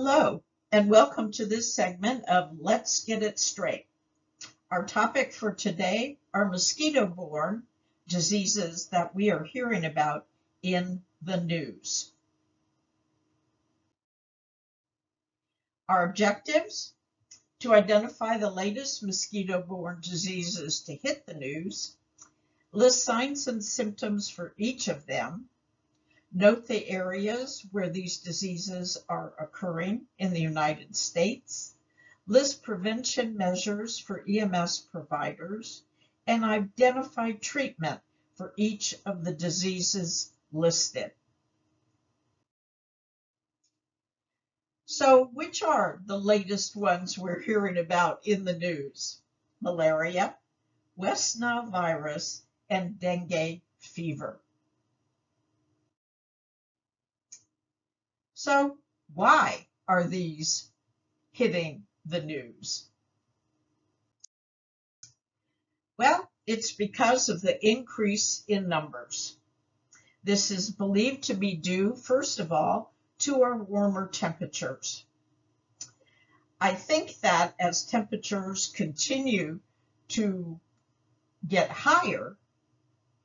Hello, and welcome to this segment of Let's Get It Straight. Our topic for today are mosquito-borne diseases that we are hearing about in the news. Our objectives: to identify the latest mosquito-borne diseases to hit the news, list signs and symptoms for each of them, note the areas where these diseases are occurring in the United States, list prevention measures for EMS providers, and identify treatment for each of the diseases listed. So which are the latest ones we're hearing about in the news? Malaria, West Nile virus, and dengue fever. So why are these hitting the news? Well, it's because of the increase in numbers. This is believed to be due, first of all, to our warmer temperatures. I think that as temperatures continue to get higher,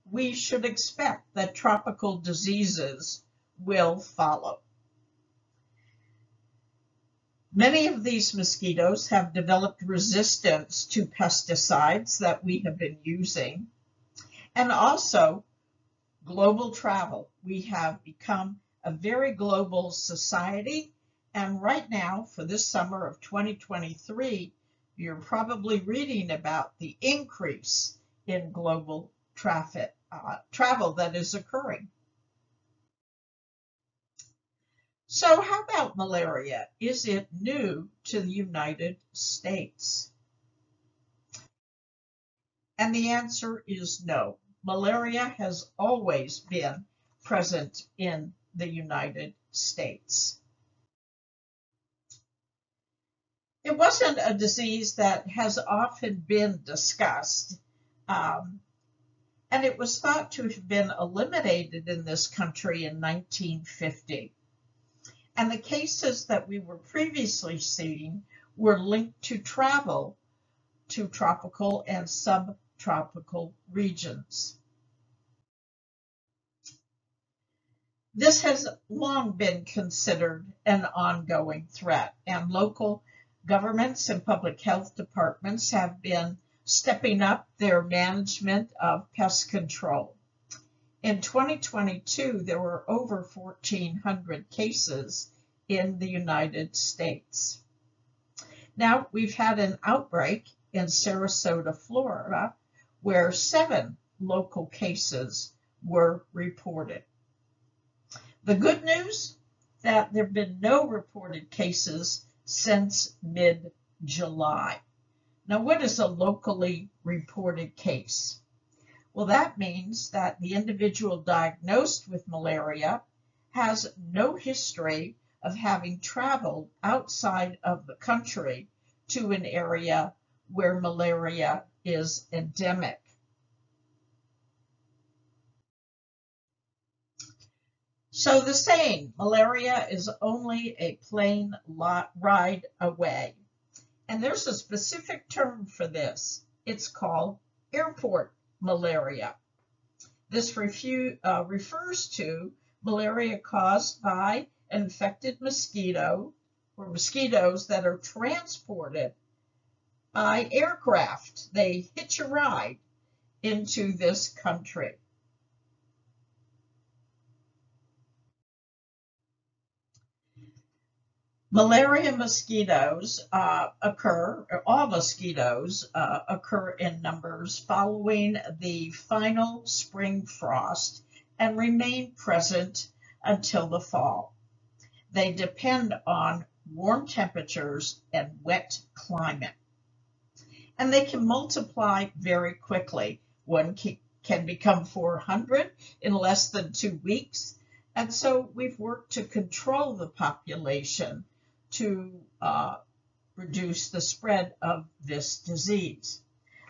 we should expect that tropical diseases will follow. Many of these mosquitoes have developed resistance to pesticides that we have been using, and also global travel. We have become a very global society, and right now, for this summer of 2023, you're probably reading about the increase in global travel that is occurring. So how about malaria? Is it new to the United States? And the answer is no. Malaria has always been present in the United States. It wasn't a disease that has often been discussed, and it was thought to have been eliminated in this country in 1950. And the cases that we were previously seeing were linked to travel to tropical and subtropical regions. This has long been considered an ongoing threat, and local governments and public health departments have been stepping up their management of pest control. In 2022, there were over 1,400 cases in the United States. Now, we've had an outbreak in Sarasota, Florida, where 7 local cases were reported. The good news, that there have been no reported cases since mid-July. Now, what is a locally reported case? Well, that means that the individual diagnosed with malaria has no history of having traveled outside of the country to an area where malaria is endemic. So the saying, malaria is only a plane ride away. And there's a specific term for this. It's called airport malaria. This refers to malaria caused by an infected mosquito or mosquitoes that are transported by aircraft. They hitch a ride into this country. Malaria mosquitoes all mosquitoes occur in numbers following the final spring frost and remain present until the fall. They depend on warm temperatures and wet climate. And they can multiply very quickly. One can become 400 in less than 2 weeks. And so we've worked to control the population to reduce the spread of this disease.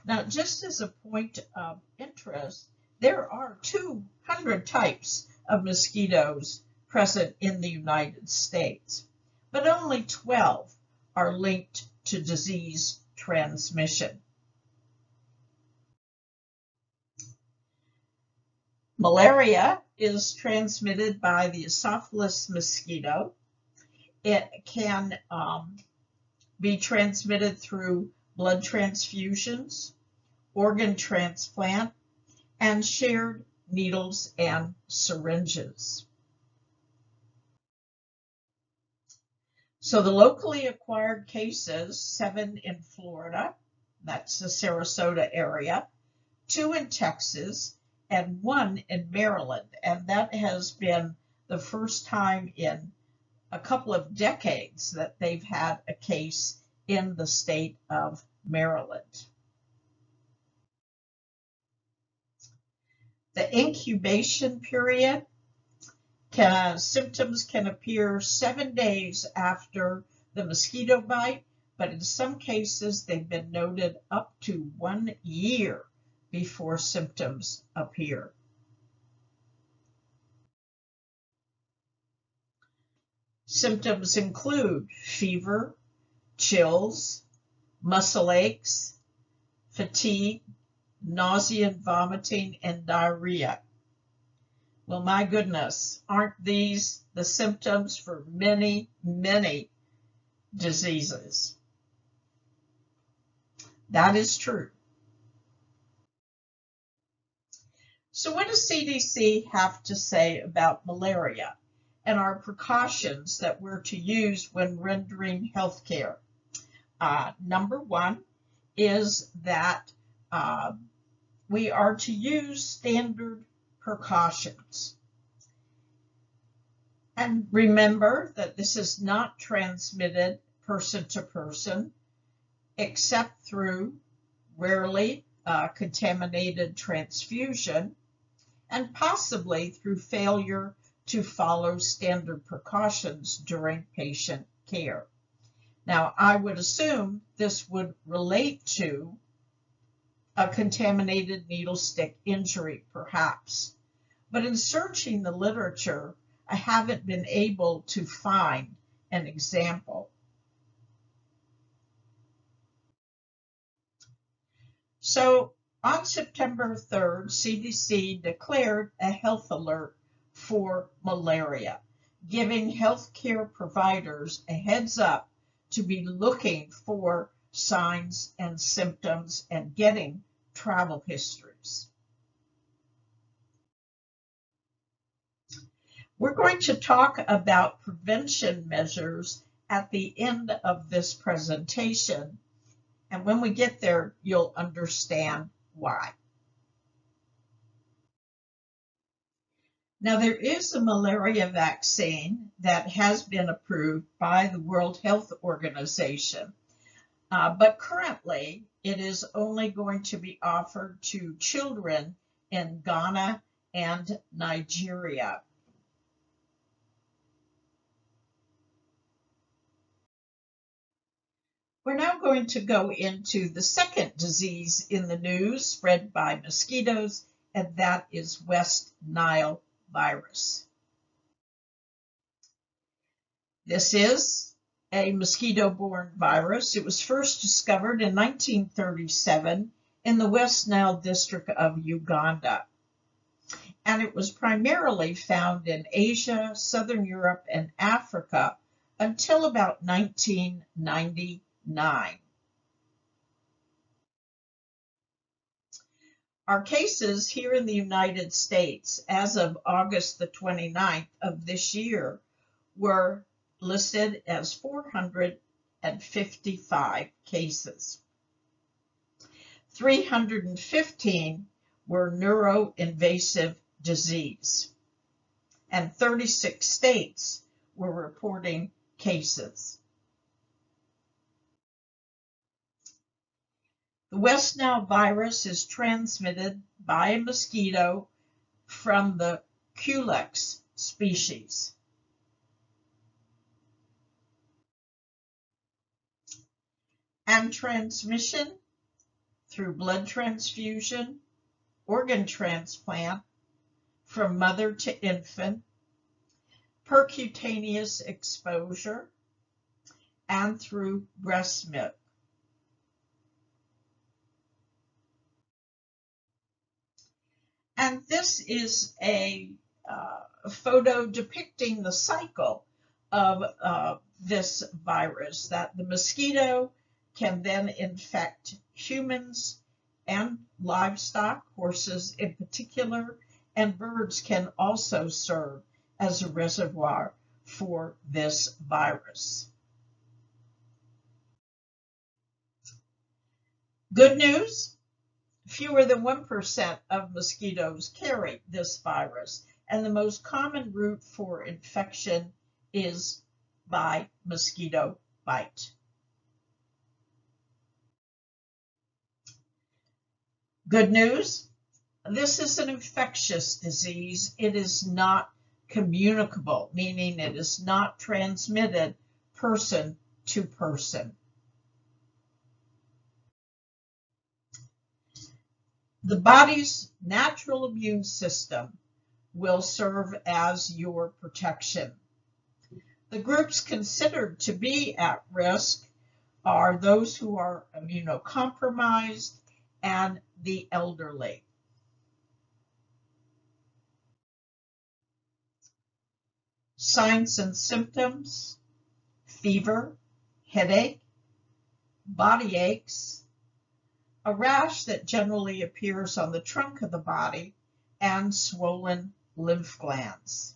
Now, just as a point of interest, there are 200 types of mosquitoes present in the United States. but only 12 are linked to disease transmission. Malaria is transmitted by the Anopheles mosquito. It can be transmitted through blood transfusions, organ transplant, and shared needles and syringes. So the locally acquired cases, 7 in Florida, that's the Sarasota area, 2 in Texas, and 1 in Maryland. And that has been the first time in a couple of decades that they've had a case in the state of Maryland. The incubation period, symptoms can appear 7 days after the mosquito bite, but in some cases they've been noted up to 1 year before symptoms appear. Symptoms include fever, chills, muscle aches, fatigue, nausea and vomiting, and diarrhea. Well, my goodness, aren't these the symptoms for many, many diseases? That is true. So what does CDC have to say about malaria and our precautions that we're to use when rendering healthcare? Number one is that we are to use standard precautions. And remember that this is not transmitted person to person, except through rarely contaminated transfusion and possibly through failure to follow standard precautions during patient care. Now, I would assume this would relate to a contaminated needle stick injury, perhaps. But in searching the literature, I haven't been able to find an example. So on September 3rd, CDC declared a health alert for malaria, giving healthcare providers a heads up to be looking for signs and symptoms and getting travel histories. We're going to talk about prevention measures at the end of this presentation, and when we get there, you'll understand why. Now, there is a malaria vaccine that has been approved by the World Health Organization. But currently, it is only going to be offered to children in Ghana and Nigeria. We're now going to go into the second disease in the news spread by mosquitoes, and that is West Nile virus. This is a mosquito-borne virus. It was first discovered in 1937 in the West Nile district of Uganda. And it was primarily found in Asia, Southern Europe, and Africa until about 1999. Our cases here in the United States as of August the 29th of this year were listed as 455 cases. 315 were neuroinvasive disease, and 36 states were reporting cases. The West Nile virus is transmitted by a mosquito from the Culex species. And transmission through blood transfusion, organ transplant, from mother to infant, percutaneous exposure, and through breast milk. And this is a photo depicting the cycle of this virus, that the mosquito can then infect humans and livestock, horses in particular, and birds can also serve as a reservoir for this virus. Good news, fewer than 1% of mosquitoes carry this virus, and the most common route for infection is by mosquito bite. Good news, this is an infectious disease. It is not communicable, meaning it is not transmitted person to person. The body's natural immune system will serve as your protection. The groups considered to be at risk are those who are immunocompromised and the elderly. Signs and symptoms: fever, headache, body aches, a rash that generally appears on the trunk of the body, and swollen lymph glands.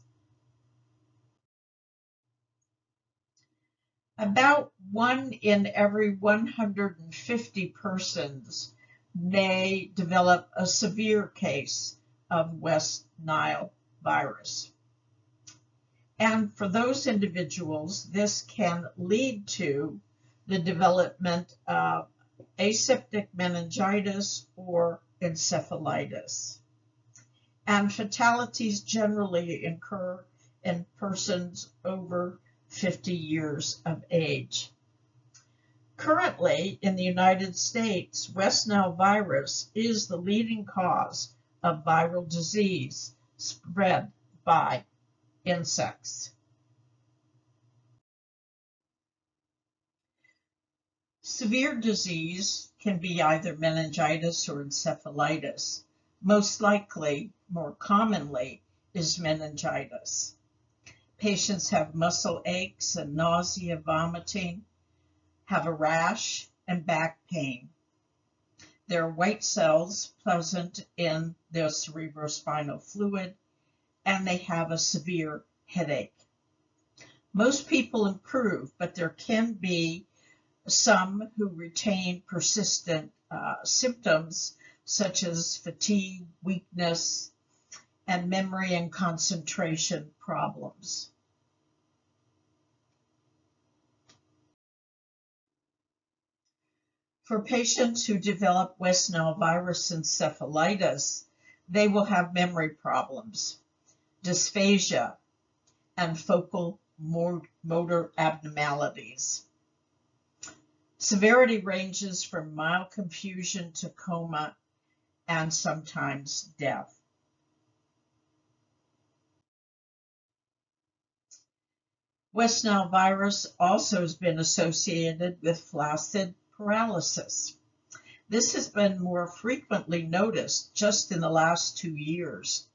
About 1 in every 150 persons may develop a severe case of West Nile virus. And for those individuals, this can lead to the development of aseptic meningitis or encephalitis. And fatalities generally occur in persons over 50 years of age. Currently, in the United States, West Nile virus is the leading cause of viral disease spread by insects. Severe disease can be either meningitis or encephalitis. Most likely, more commonly, is meningitis. Patients have muscle aches and nausea, vomiting, have a rash and back pain. There are white cells present in their cerebrospinal fluid, and they have a severe headache. Most people improve, but there can be some who retain persistent symptoms such as fatigue, weakness, and memory and concentration problems. For patients who develop West Nile virus encephalitis, they will have memory problems, dysphagia, and focal motor abnormalities. Severity ranges from mild confusion to coma and sometimes death. West Nile virus also has been associated with flaccid paralysis. This has been more frequently noticed just in the last 2 years,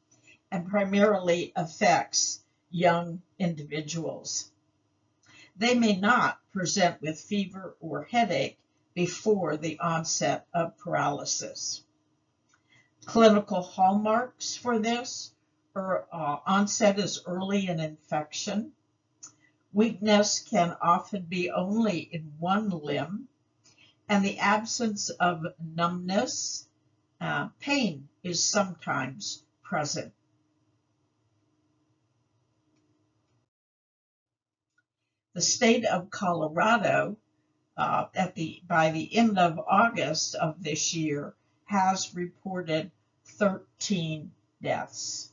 and primarily affects young individuals. They may not present with fever or headache before the onset of paralysis. Clinical hallmarks for this are onset is early in infection. Weakness can often be only in one limb, and the absence of numbness, pain is sometimes present. The state of Colorado by the end of August of this year has reported 13 deaths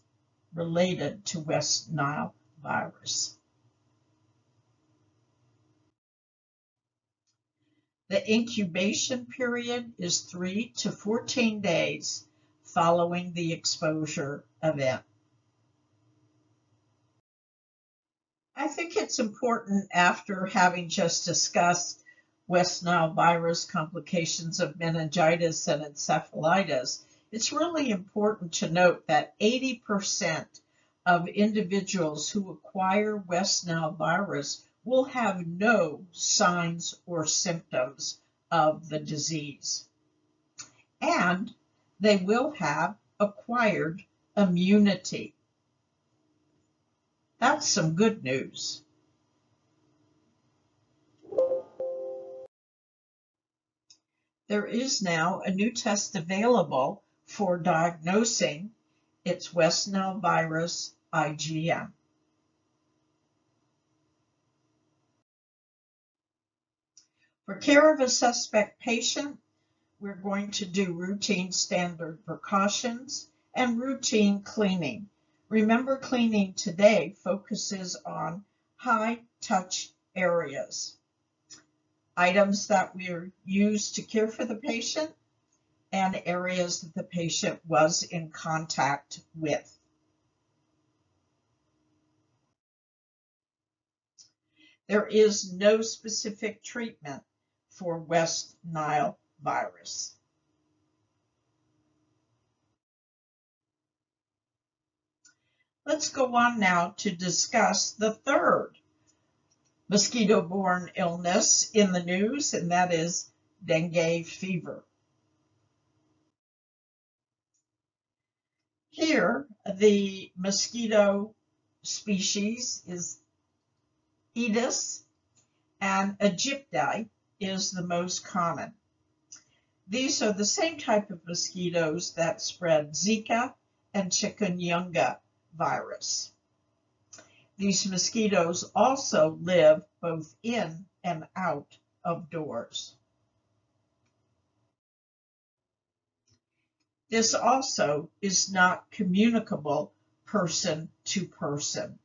related to West Nile virus. The incubation period is 3 to 14 days following the exposure event. I think it's it's important, after having just discussed West Nile virus, complications of meningitis and encephalitis, it's really important to note that 80% of individuals who acquire West Nile virus will have no signs or symptoms of the disease, and they will have acquired immunity. That's some good news. There is now a new test available for diagnosing its West Nile virus IgM. For care of a suspect patient, we're going to do routine standard precautions and routine cleaning. Remember, cleaning today focuses on high touch areas. Items that we use to care for the patient and areas that the patient was in contact with. There is no specific treatment for West Nile virus. Let's go on now to discuss the third mosquito-borne illness in the news, and that is dengue fever. Here, the mosquito species is Aedes, and aegypti is the most common. These are the same type of mosquitoes that spread Zika and Chikungunya virus. These mosquitoes also live both in and out of doors. This also is not communicable person to person.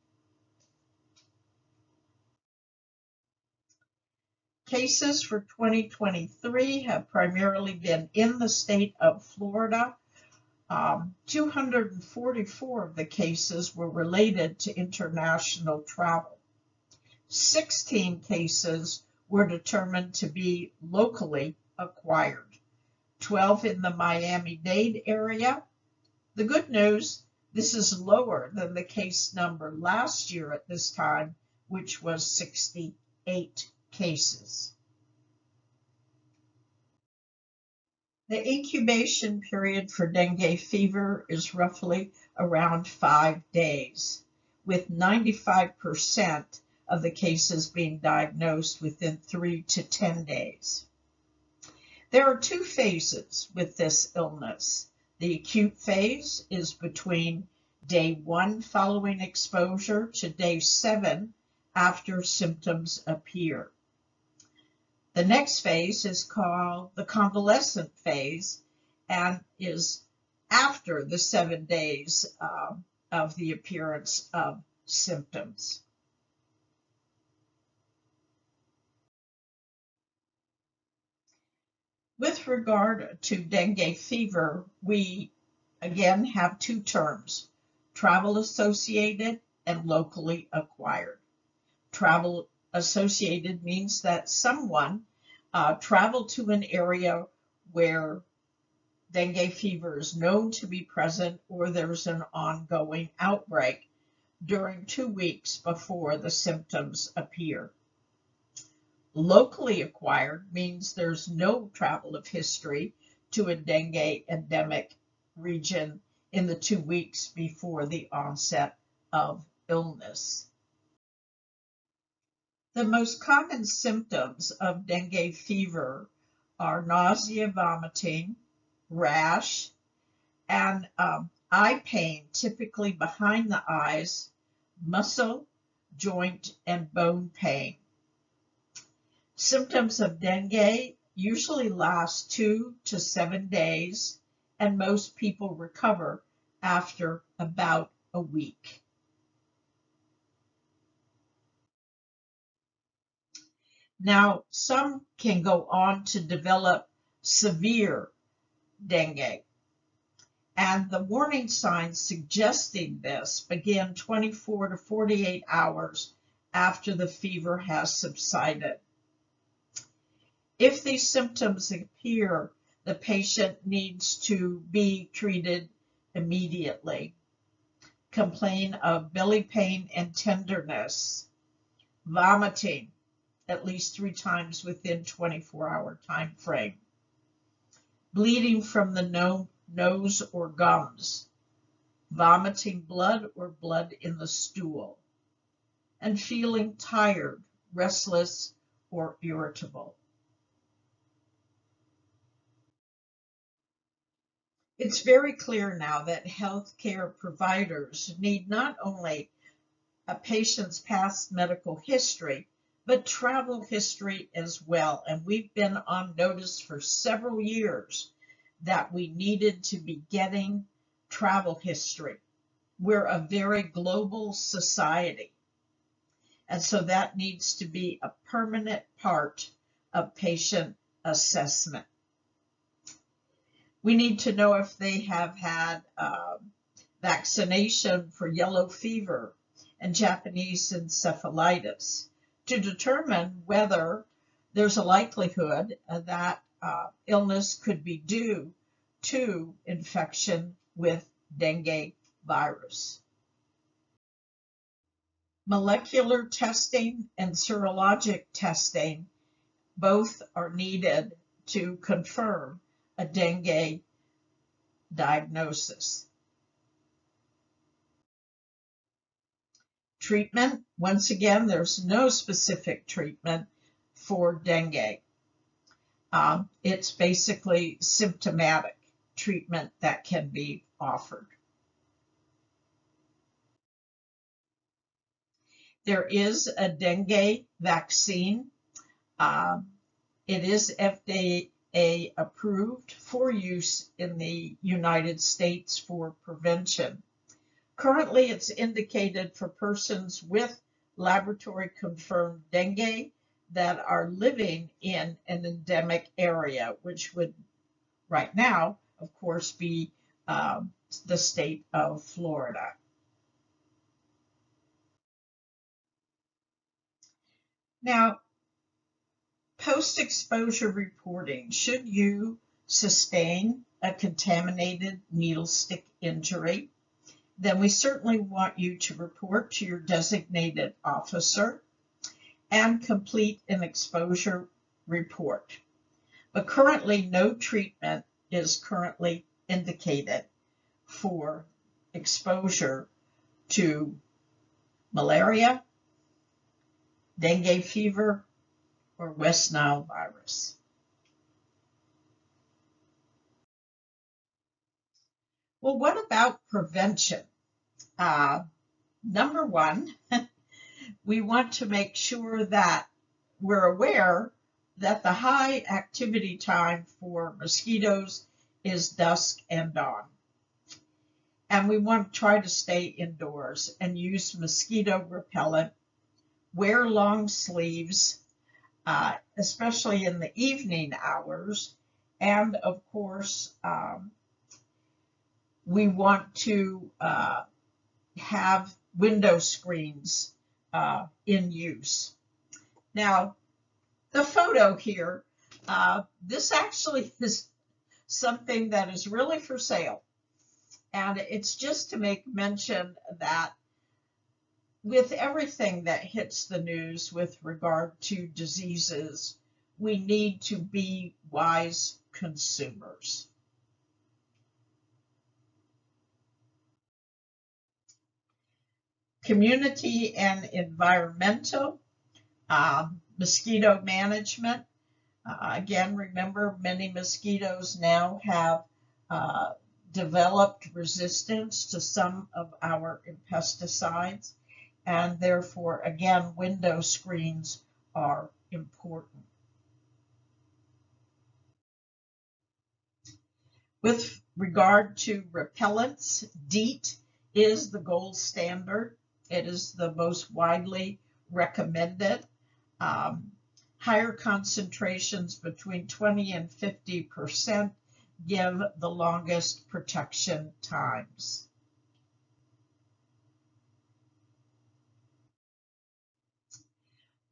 Cases for 2023 have primarily been in the state of Florida. 244 of the cases were related to international travel. 16 cases were determined to be locally acquired, 12 in the Miami-Dade area. The good news, this is lower than the case number last year at this time, which was 68 cases. The incubation period for dengue fever is roughly around 5 days, with 95% of the cases being diagnosed within 3 to 10 days. There are two phases with this illness. The acute phase is between day 1 following exposure to day 7 after symptoms appear. The next phase is called the convalescent phase and is after the 7 days of the appearance of symptoms. With regard to dengue fever, we again have two terms, travel associated and locally acquired. Travel associated means that someone traveled to an area where dengue fever is known to be present or there's an ongoing outbreak during 2 weeks before the symptoms appear. Locally acquired means there's no travel of history to a dengue endemic region in the 2 weeks before the onset of illness. The most common symptoms of dengue fever are nausea, vomiting, rash, and eye pain, typically behind the eyes, muscle, joint, and bone pain. Symptoms of dengue usually last 2 to 7 days, and most people recover after about a week. Now, some can go on to develop severe dengue, and the warning signs suggesting this begin 24 to 48 hours after the fever has subsided. If these symptoms appear, the patient needs to be treated immediately. Complain of belly pain and tenderness, vomiting at least 3 times within 24-hour time frame, bleeding from the nose or gums, vomiting blood or blood in the stool, and feeling tired, restless, or irritable. It's very clear now that healthcare providers need not only a patient's past medical history, but travel history as well. And we've been on notice for several years that we needed to be getting travel history. We're a very global society. And so that needs to be a permanent part of patient assessment. We need to know if they have had vaccination for yellow fever and Japanese encephalitis to determine whether there's a likelihood that illness could be due to infection with dengue virus. Molecular testing and serologic testing both are needed to confirm a dengue diagnosis. Treatment, once again, there's no specific treatment for dengue. It's basically symptomatic treatment that can be offered. There is a dengue vaccine. It is FDA approved for use in the United States for prevention. Currently, it's indicated for persons with laboratory-confirmed dengue that are living in an endemic area, which would right now, of course, be the state of Florida. Now, post-exposure reporting. Should you sustain a contaminated needle stick injury, then we certainly want you to report to your designated officer and complete an exposure report. But currently, no treatment is currently indicated for exposure to malaria, dengue fever, or West Nile virus. Well, what about prevention? Number one, we want to make sure that we're aware that the high activity time for mosquitoes is dusk and dawn. And we want to try to stay indoors and use mosquito repellent, wear long sleeves, especially in the evening hours. And of course, we want to have window screens in use. Now, the photo here, this actually is something that is really for sale. And it's just to make mention that with everything that hits the news with regard to diseases, we need to be wise consumers. Community and environmental, mosquito management. Again, remember, many mosquitoes now have developed resistance to some of our pesticides. And therefore, again, window screens are important. With regard to repellents, DEET is the gold standard. It is the most widely recommended. Higher concentrations between 20 and 50% give the longest protection times.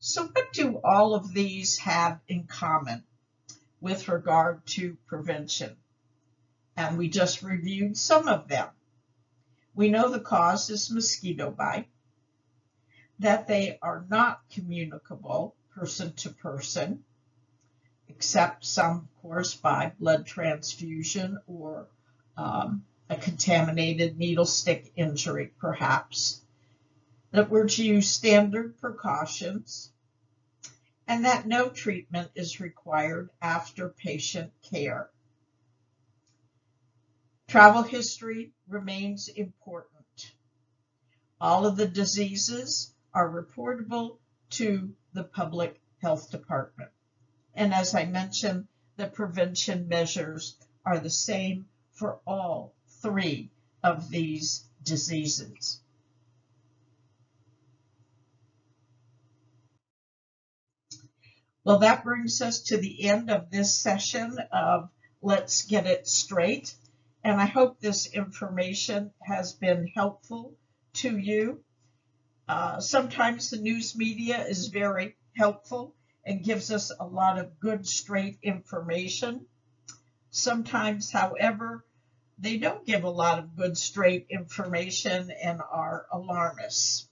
So what do all of these have in common with regard to prevention? And we just reviewed some of them. We know the cause is mosquito bite, that they are not communicable person to person, except some, of course, by blood transfusion or a contaminated needle stick injury, perhaps, that we're to use standard precautions, and that no treatment is required after patient care. Travel history remains important. All of the diseases are reportable to the public health department. And as I mentioned, the prevention measures are the same for all three of these diseases. Well, that brings us to the end of this session of Let's Get It Straight. And I hope this information has been helpful to you. Sometimes the news media is very helpful and gives us a lot of good, straight information. Sometimes, however, they don't give a lot of good, straight information and are alarmists.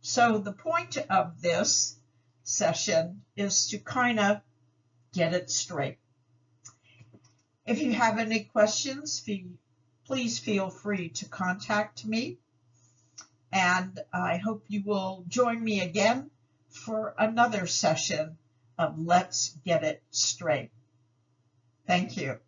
So the point of this session is to kind of get it straight. If you have any questions, please feel free to contact me. And I hope you will join me again for another session of Let's Get It Straight. Thank you.